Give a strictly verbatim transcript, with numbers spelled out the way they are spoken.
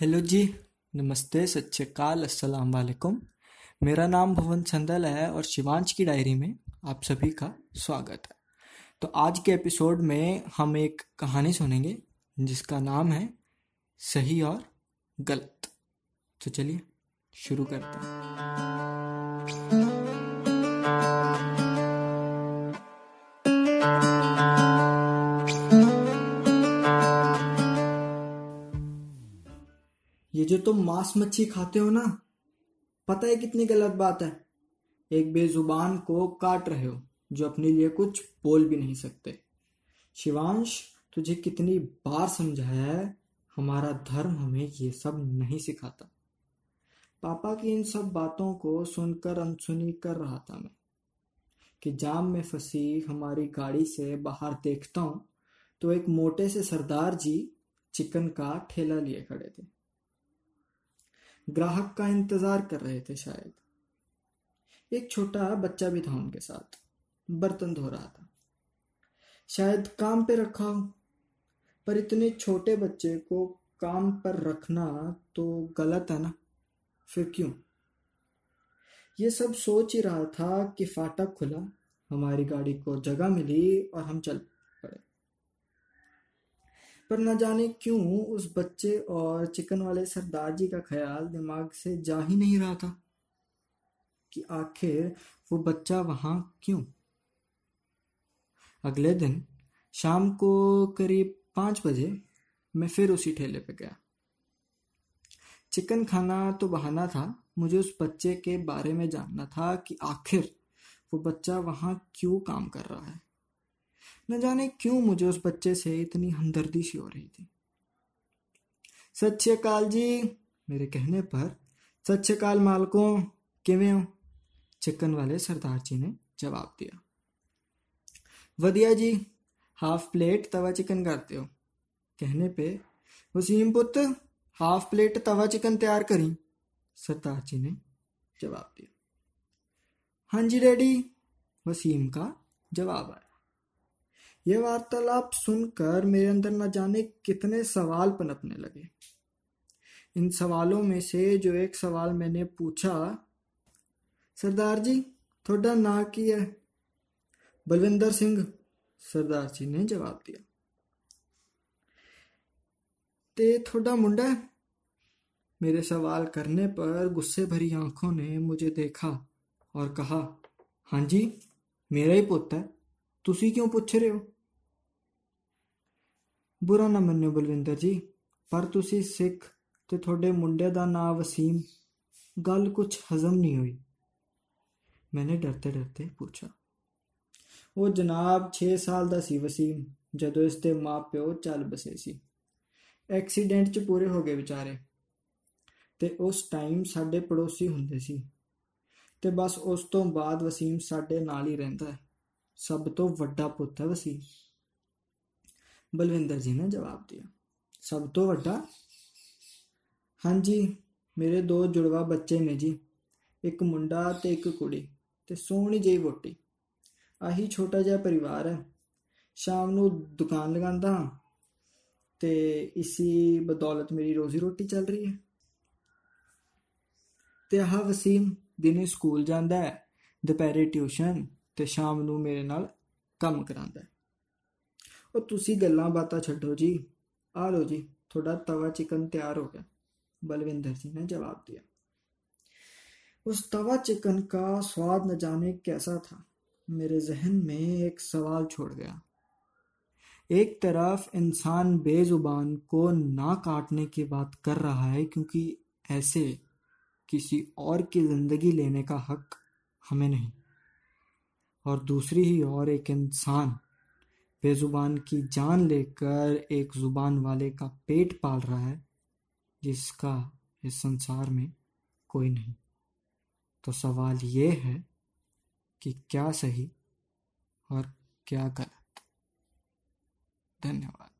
Hello जी, नमस्ते, सत श्री अकाल, अस्सलाम वालेकुम। मेरा नाम भवन चंदल है और शिवांच की डायरी में आप सभी का स्वागत है। तो आज के एपिसोड में हम एक कहानी सुनेंगे जिसका नाम है सही और गलत। तो चलिए शुरू करते हैं। ये जो तुम मांस मच्छी खाते हो ना, पता है कितनी गलत बात है। एक बेजुबान को काट रहे हो जो अपने लिए कुछ बोल भी नहीं सकते। शिवांश, तुझे कितनी बार समझाया है, हमारा धर्म हमें ये सब नहीं सिखाता। पापा की इन सब बातों को सुनकर अनसुनी कर रहा था मैं कि जाम में फंसी हमारी गाड़ी से बाहर देखता हूं तो एक मोटे से सरदार जी चिकन का ठेला लिए खड़े थे, ग्राहक का इंतजार कर रहे थे। शायद एक छोटा बच्चा भी था उनके साथ, बर्तन धो रहा था, शायद काम पे रखा हो। पर इतने छोटे बच्चे को काम पर रखना तो गलत है ना, फिर क्यों? ये सब सोच ही रहा था कि फाटक खुला, हमारी गाड़ी को जगह मिली और हम चल पड़े। पर न जाने क्यों उस बच्चे और चिकन वाले सरदार जी का ख्याल दिमाग से जा ही नहीं रहा था कि आखिर वो बच्चा वहां क्यों। अगले दिन शाम को करीब पांच बजे मैं फिर उसी ठेले पे गया। चिकन खाना तो बहाना था, मुझे उस बच्चे के बारे में जानना था कि आखिर वो बच्चा वहां क्यों काम कर रहा है। न जाने क्यों मुझे उस बच्चे से इतनी हमदर्दी सी हो रही थी। सत श्री अकाल जी, मेरे कहने पर सत श्री अकाल मालकों, किवें हो? चिकन वाले सरदार जी ने जवाब दिया। वधिया जी, हाफ प्लेट तवा चिकन करते हो? कहने पे वसीम पुत्र हाफ प्लेट तवा चिकन तैयार करी, सरदार जी ने जवाब दिया। हाँ जी डैडी, वसीम का जवाब आया। यह वार्तालाप सुनकर मेरे अंदर न जाने कितने सवाल पनपने लगे। इन सवालों में से जो एक सवाल मैंने पूछा, सरदार जी थोड़ा ना की है? बलविंदर सिंह, सरदार जी ने जवाब दिया। ते थोड़ा मुंडा है? मेरे सवाल करने पर गुस्से भरी आंखों ने मुझे देखा और कहा, हाँ जी मेरा ही पुत है, तुसी क्यों पूछ रहे हो? बुरा ना मन्यो बलविंदर जी, पर तुसी सिख ते थोड़े मुंडे दा नां वसीम। गल कुछ हजम नहीं हुई। मैंने डरते डरते पूछा। वो जनाब छे साल दा सी वसीम, जदों इस दे मां प्यो चल बसे सी। एक्सीडेंट च पूरे हो गए बेचारे, ते उस टाइम साडे पड़ोसी हुंदे सी, ते बस उस तो बाद वसीम साडे नाल ही रहिंदा है। सब तो वड्डा पुत्त है वसीम, बलविंदर जी ने जवाब दिया। सब तो वड्डा? हाँ जी, मेरे दो जुड़वा बच्चे ने जी, एक मुंडा ते एक कुड़ी, ते सोहनी जेही वोटी। आही छोटा जिहा परिवार है। शाम नूं दुकान लगांदा हां ते इसी बदौलत मेरी रोजी रोटी चल रही है। ते आह वसीम दिने स्कूल जांदा है, दोपहरे ट्यूशन ते शाम नूं मेरे नाल काम करांदा है। ओ तुसी गल्लां बातां छड्डो जी, आ लो जी थोड़ा तवा चिकन तैयार हो गया, बलविंदर जी ने जवाब दिया। उस तवा चिकन का स्वाद न जाने कैसा था। मेरे जहन में एक सवाल छोड़ गया। एक तरफ इंसान बेजुबान को ना काटने की बात कर रहा है क्योंकि ऐसे किसी और की जिंदगी लेने का हक हमें नहीं, और दूसरी ही और एक इंसान बेजुबान की जान लेकर एक जुबान वाले का पेट पाल रहा है जिसका इस संसार में कोई नहीं। तो सवाल ये है कि क्या सही और क्या गलत। धन्यवाद।